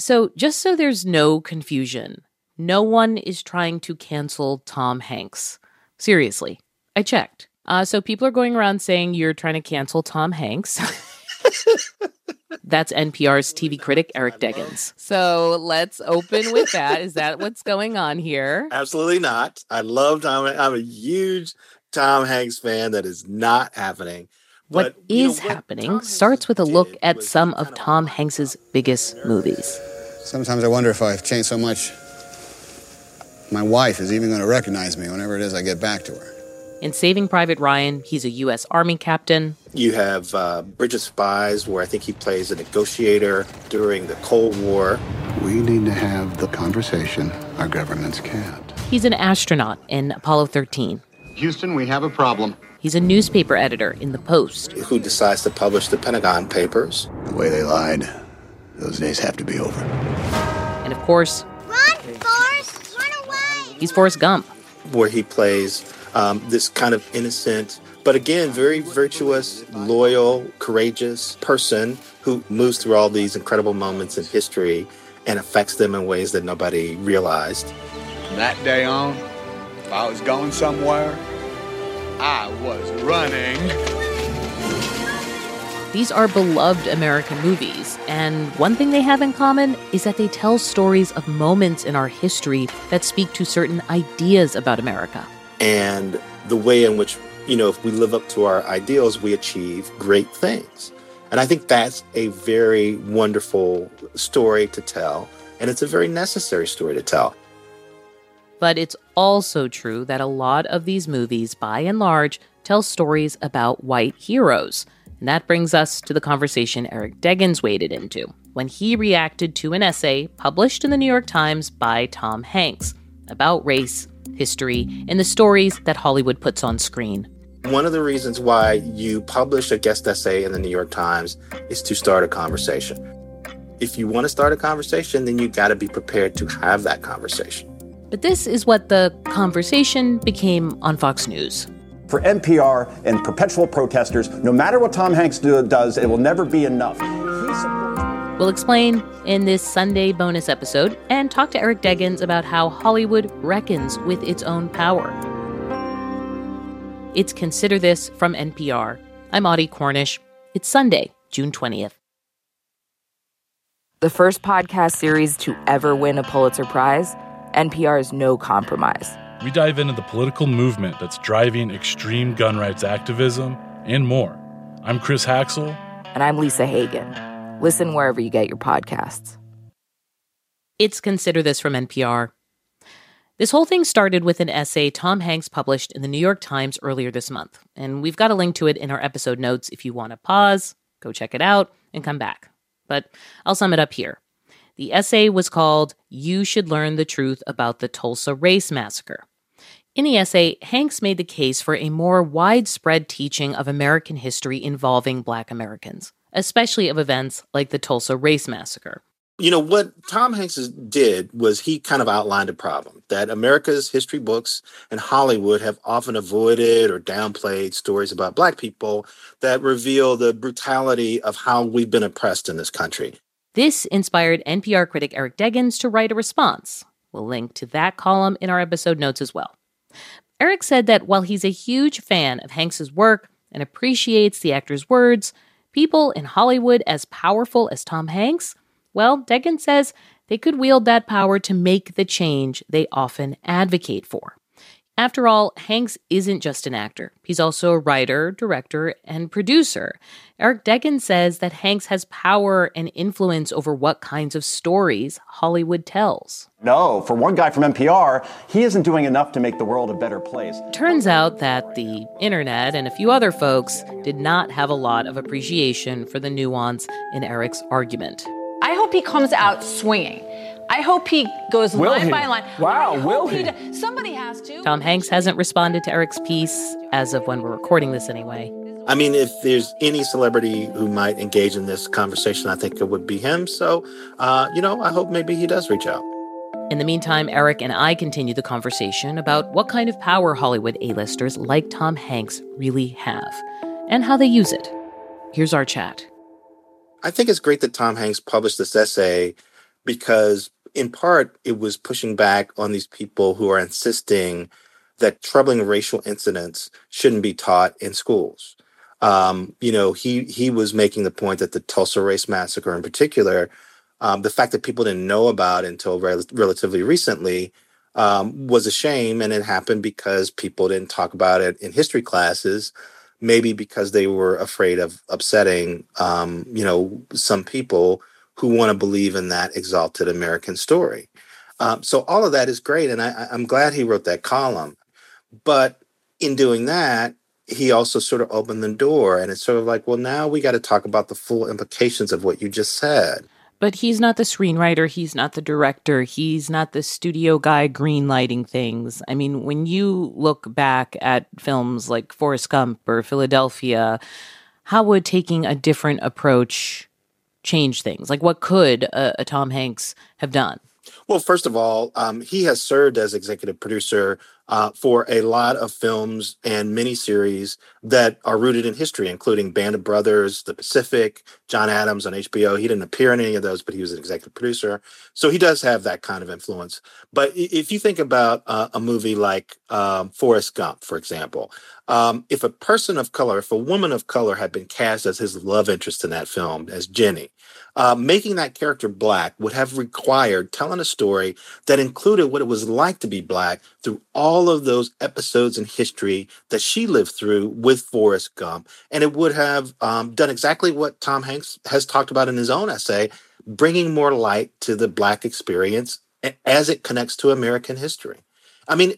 So just so there's no confusion, no one is trying to cancel Tom Hanks. Seriously, I checked. So people are going around saying you're trying to cancel Tom Hanks. That's NPR's TV critic, Eric Deggans. So let's open with that. Is that what's going on here? Absolutely not. I love Tom. I'm a huge Tom Hanks fan. That is not happening. But, what happening starts with a look at some of Tom Hanks's biggest movies. Sometimes I wonder if I've changed so much, my wife is even going to recognize me whenever it is I get back to her. In Saving Private Ryan, he's a U.S. Army captain. You have Bridge of Spies, where I think he plays a negotiator during the Cold War. We need to have the conversation our governments can't. He's an astronaut in Apollo 13. Houston, we have a problem. He's a newspaper editor in The Post. Who decides to publish the Pentagon Papers. The way they lied, those days have to be over. And of course... Run, Forrest! Run away! He's Forrest Gump. Where he plays this kind of innocent, but again, very virtuous, loyal, courageous person who moves through all these incredible moments in history and affects them in ways that nobody realized. From that day on, if I was going somewhere... I was running. These are beloved American movies, and one thing they have in common is that they tell stories of moments in our history that speak to certain ideas about America. And the way in which, if we live up to our ideals, we achieve great things. And I think that's a very wonderful story to tell, and it's a very necessary story to tell. But it's also true that a lot of these movies, by and large, tell stories about white heroes. And that brings us to the conversation Eric Deggans waded into when he reacted to an essay published in The New York Times by Tom Hanks about race, history, and the stories that Hollywood puts on screen. One of the reasons why you publish a guest essay in The New York Times is to start a conversation. If you want to start a conversation, then you've got to be prepared to have that conversation. But this is what the conversation became on Fox News. For NPR and perpetual protesters, no matter what Tom Hanks does, it will never be enough. We'll explain in this Sunday bonus episode and talk to Eric Deggans about how Hollywood reckons with its own power. It's Consider This from NPR. I'm Audie Cornish. It's Sunday, June 20th. The first podcast series to ever win a Pulitzer Prize, NPR's No Compromise. We dive into the political movement that's driving extreme gun rights activism and more. I'm Chris Haxel. And I'm Lisa Hagan. Listen wherever you get your podcasts. It's Consider This from NPR. This whole thing started with an essay Tom Hanks published in The New York Times earlier this month. And we've got a link to it in our episode notes if you want to pause, go check it out, and come back. But I'll sum it up here. The essay was called, You Should Learn the Truth About the Tulsa Race Massacre. In the essay, Hanks made the case for a more widespread teaching of American history involving Black Americans, especially of events like the Tulsa Race Massacre. What Tom Hanks did was he kind of outlined a problem, that America's history books and Hollywood have often avoided or downplayed stories about Black people that reveal the brutality of how we've been oppressed in this country. This inspired NPR critic Eric Deggans to write a response. We'll link to that column in our episode notes as well. Eric said that while he's a huge fan of Hanks's work and appreciates the actor's words, people in Hollywood as powerful as Tom Hanks, Deggans says they could wield that power to make the change they often advocate for. After all, Hanks isn't just an actor. He's also a writer, director, and producer. Eric Deggans says that Hanks has power and influence over what kinds of stories Hollywood tells. No, for one guy from NPR, he isn't doing enough to make the world a better place. Turns out that the internet and a few other folks did not have a lot of appreciation for the nuance in Eric's argument. I hope he comes out swinging. I hope he goes line by line. Wow, will he? Somebody has to. Tom Hanks hasn't responded to Eric's piece, as of when we're recording this anyway. If there's any celebrity who might engage in this conversation, I think it would be him. So, I hope maybe he does reach out. In the meantime, Eric and I continue the conversation about what kind of power Hollywood A-listers like Tom Hanks really have and how they use it. Here's our chat. I think it's great that Tom Hanks published this essay because in part it was pushing back on these people who are insisting that troubling racial incidents shouldn't be taught in schools. He was making the point that the Tulsa Race Massacre in particular, the fact that people didn't know about until relatively recently was a shame. And it happened because people didn't talk about it in history classes, maybe because they were afraid of upsetting, some people who want to believe in that exalted American story. So all of that is great. And I'm glad he wrote that column. But in doing that, he also sort of opened the door. And it's sort of like, well, now we got to talk about the full implications of what you just said. But he's not the screenwriter. He's not the director. He's not the studio guy greenlighting things. I mean, when you look back at films like Forrest Gump or Philadelphia, how would taking a different approach change things? Like, what could a Tom Hanks have done? Well, first of all, he has served as executive producer for a lot of films and miniseries that are rooted in history, including Band of Brothers, The Pacific, John Adams on HBO. He didn't appear in any of those, but he was an executive producer. So he does have that kind of influence. But if you think about a movie like Forrest Gump, for example, if a person of color, if a woman of color had been cast as his love interest in that film, as Jenny, making that character Black would have required telling a story that included what it was like to be Black through all of those episodes in history that she lived through with Forrest Gump. And it would have done exactly what Tom Hanks has talked about in his own essay, bringing more light to the Black experience as it connects to American history. I mean,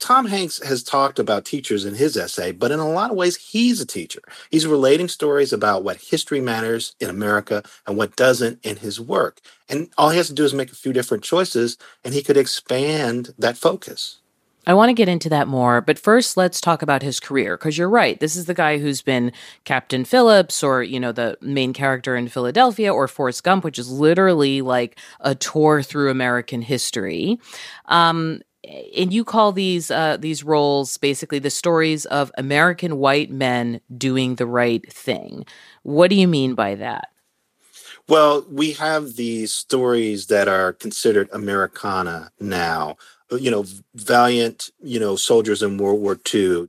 Tom Hanks has talked about teachers in his essay, but in a lot of ways, he's a teacher. He's relating stories about what history matters in America and what doesn't in his work. And all he has to do is make a few different choices, and he could expand that focus. I want to get into that more, but first let's talk about his career, because you're right. This is the guy who's been Captain Phillips or, the main character in Philadelphia or Forrest Gump, which is literally like a tour through American history. And you call these roles basically the stories of American white men doing the right thing. What do you mean by that? Well, we have these stories that are considered Americana now. Valiant, soldiers in World War II,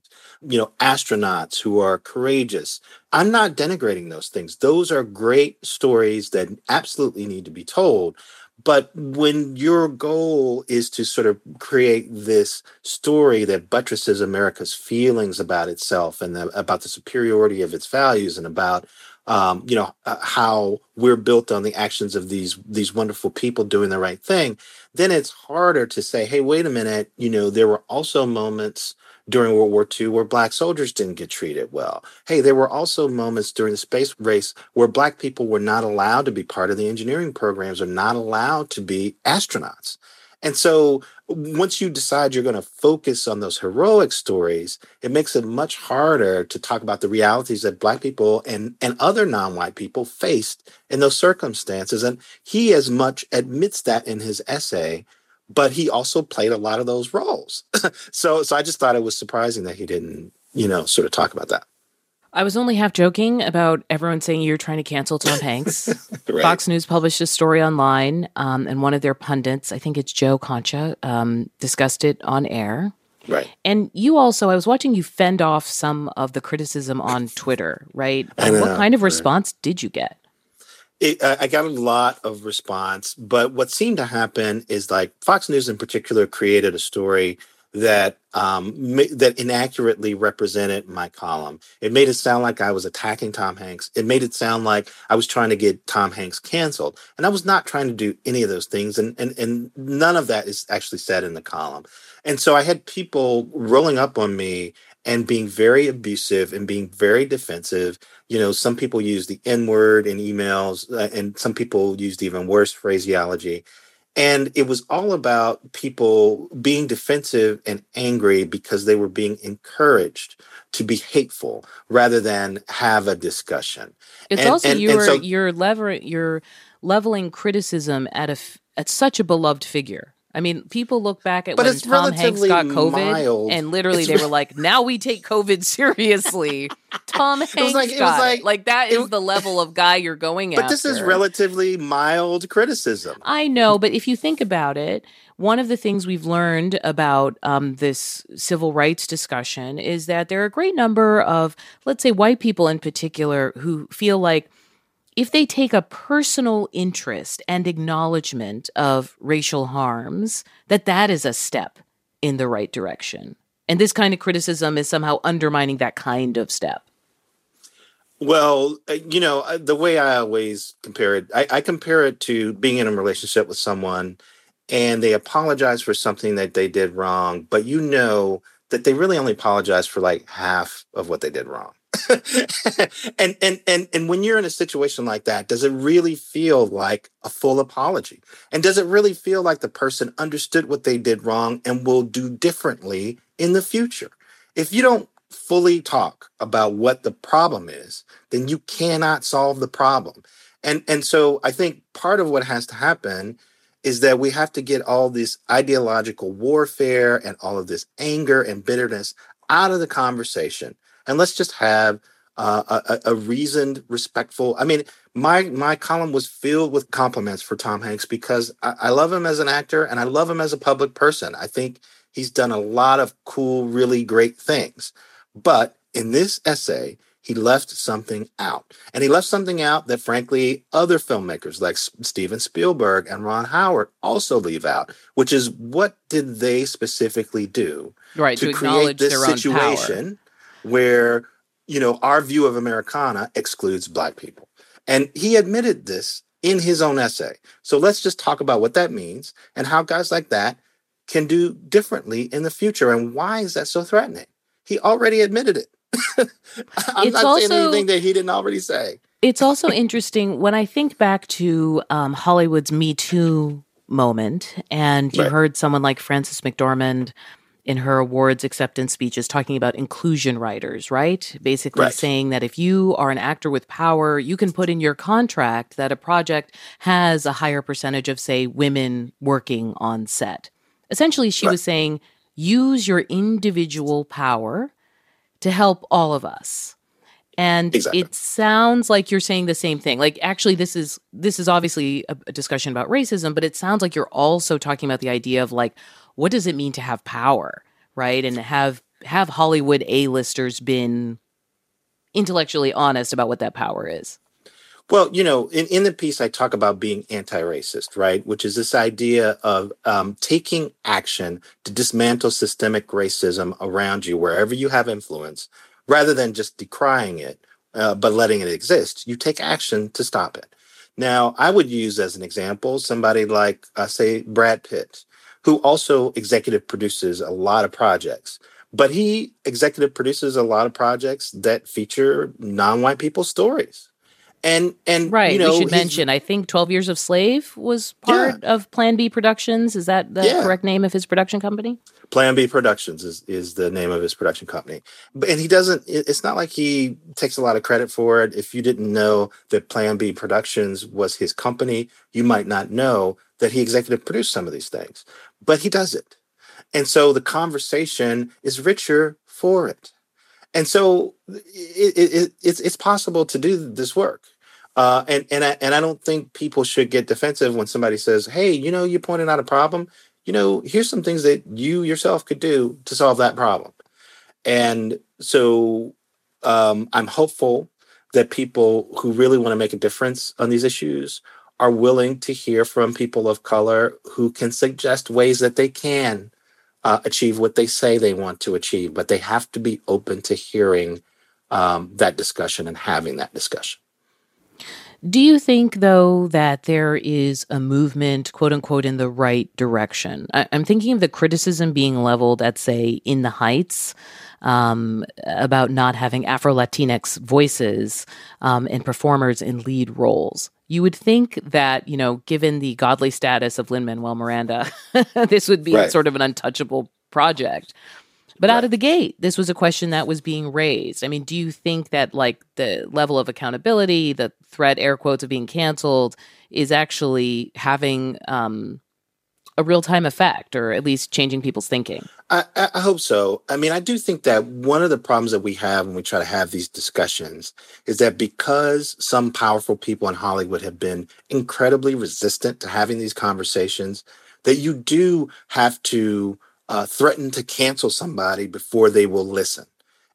astronauts who are courageous. I'm not denigrating those things. Those are great stories that absolutely need to be told. But when your goal is to sort of create this story that buttresses America's feelings about itself and about the superiority of its values and about how we're built on the actions of these wonderful people doing the right thing, then it's harder to say, hey, wait a minute, there were also moments during World War II where Black soldiers didn't get treated well. Hey, there were also moments during the space race where Black people were not allowed to be part of the engineering programs or not allowed to be astronauts. And so once you decide you're going to focus on those heroic stories, it makes it much harder to talk about the realities that Black people and other non-white people faced in those circumstances. And he as much admits that in his essay, but he also played a lot of those roles. So I just thought it was surprising that he didn't, sort of talk about that. I was only half joking about everyone saying you're trying to cancel Tom Hanks. Right. Fox News published a story online, and one of their pundits, I think it's Joe Concha, discussed it on air. Right. And you also, I was watching you fend off some of the criticism on Twitter, right? What kind of response did you get? I got a lot of response, but what seemed to happen is like Fox News in particular created a story that that inaccurately represented my column. It made it sound like I was attacking Tom Hanks. It made it sound like I was trying to get Tom Hanks canceled. And I was not trying to do any of those things. And none of that is actually said in the column. And so I had people rolling up on me and being very abusive and being very defensive. Some people use the N-word in emails, and some people used even worse phraseology. And it was all about people being defensive and angry because they were being encouraged to be hateful rather than have a discussion. It's you're leveling criticism at such a beloved figure. I mean, people look back at when Tom Hanks got COVID, and literally they were like, "Now we take COVID seriously." Tom Hanks it was like that is the level of guy you're going after. But this is relatively mild criticism. I know, but if you think about it, one of the things we've learned about this civil rights discussion is that there are a great number of, let's say, white people in particular who feel like, if they take a personal interest and acknowledgement of racial harms, that is a step in the right direction. And this kind of criticism is somehow undermining that kind of step. Well, you know, the way I always compare it, I compare it to being in a relationship with someone and they apologize for something that they did wrong, but you know that they really only apologize for like half of what they did wrong. and when you're in a situation like that, does it really feel like a full apology? And does it really feel like the person understood what they did wrong and will do differently in the future? If you don't fully talk about what the problem is, then you cannot solve the problem. And so I think part of what has to happen is that we have to get all this ideological warfare and all of this anger and bitterness out of the conversation. And let's just have a reasoned, respectful. I mean, my column was filled with compliments for Tom Hanks because I love him as an actor and I love him as a public person. I think he's done a lot of cool, really great things. But in this essay, he left something out. And he left something out that, frankly, other filmmakers like Steven Spielberg and Ron Howard also leave out, which is what did they specifically do to create this situation power, where, you know, our view of Americana excludes Black people. And he admitted this in his own essay. So let's just talk about what that means and how guys like that can do differently in the future. And why is that so threatening? He already admitted it. I'm not saying anything that he didn't already say. It's also interesting when I think back to Hollywood's Me Too moment, and you heard someone like Frances McDormand in her awards acceptance speeches talking about inclusion writers, right? Basically saying that if you are an actor with power, you can put in your contract that a project has a higher percentage of, say, women working on set. Essentially, she was saying, use your individual power to help all of us. And it sounds like you're saying the same thing. Like, actually, this is obviously a discussion about racism, but it sounds like you're also talking about the idea of, like, what does it mean to have power, right? And have Hollywood A-listers been intellectually honest about what that power is? Well, you know, in the piece, I talk about being anti-racist, right? Which is this idea of taking action to dismantle systemic racism around you, wherever you have influence, rather than just decrying it, but letting it exist. You take action to stop it. Now, I would use as an example somebody like, say, Brad Pitt, who also executive produces a lot of projects. But he executive produces a lot of projects that feature non-white people's stories. And right, you know, we should mention, I think 12 Years a Slave was part of Plan B Productions. Is that the correct name of his production company? Plan B Productions is the name of his production company. And he doesn't, it's not like he takes a lot of credit for it. If you didn't know that Plan B Productions was his company, you might not know that he executive produced some of these things. But he does it. And so the conversation is richer for it. And so it's possible to do this work. And I don't think people should get defensive when somebody says, hey, you know, you pointed out a problem. You know, here's some things that you yourself could do to solve that problem. And so I'm hopeful that people who really want to make a difference on these issues are willing to hear from people of color who can suggest ways that they can achieve what they say they want to achieve, but they have to be open to hearing that discussion and having that discussion. Do you think, though, that there is a movement, quote unquote, in the right direction? I'm thinking of the criticism being leveled at, say, In the Heights, about not having Afro-Latinx voices and performers in lead roles. You would think that, you know, given the godly status of Lin-Manuel Miranda, this would be sort of an untouchable project. But out of the gate, this was a question that was being raised. I mean, do you think that, like, the level of accountability, the threat, air quotes, of being canceled is actually having a real-time effect, or at least changing people's thinking. I hope so. I mean, I do think that one of the problems that we have when we try to have these discussions is that because some powerful people in Hollywood have been incredibly resistant to having these conversations, that you do have to threaten to cancel somebody before they will listen.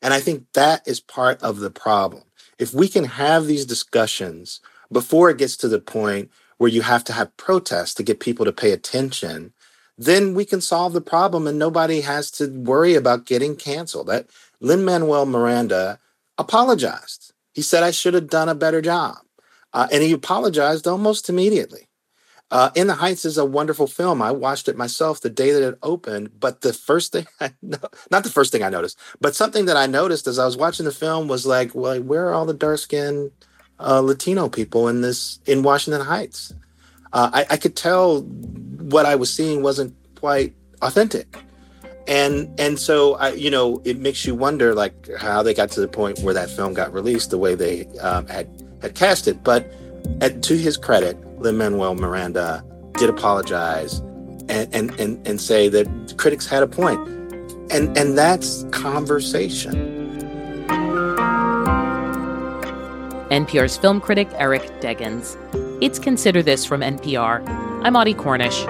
And I think that is part of the problem. If we can have these discussions before it gets to the point where you have to have protests to get people to pay attention, then we can solve the problem and nobody has to worry about getting canceled. That Lin-Manuel Miranda apologized. He said, I should have done a better job. And he apologized almost immediately. In the Heights is a wonderful film. I watched it myself the day that it opened. But the first thing, not the first thing I noticed, but something that I noticed as I was watching the film was like, well, where are all the dark-skinned Latino people in Washington Heights? I could tell what I was seeing wasn't quite authentic, and so it makes you wonder like how they got to the point where that film got released the way they had cast it. But to his credit, Lin-Manuel Miranda did apologize and say that critics had a point, and that's conversation. NPR's film critic, Eric Deggans. It's Consider This from NPR. I'm Audie Cornish.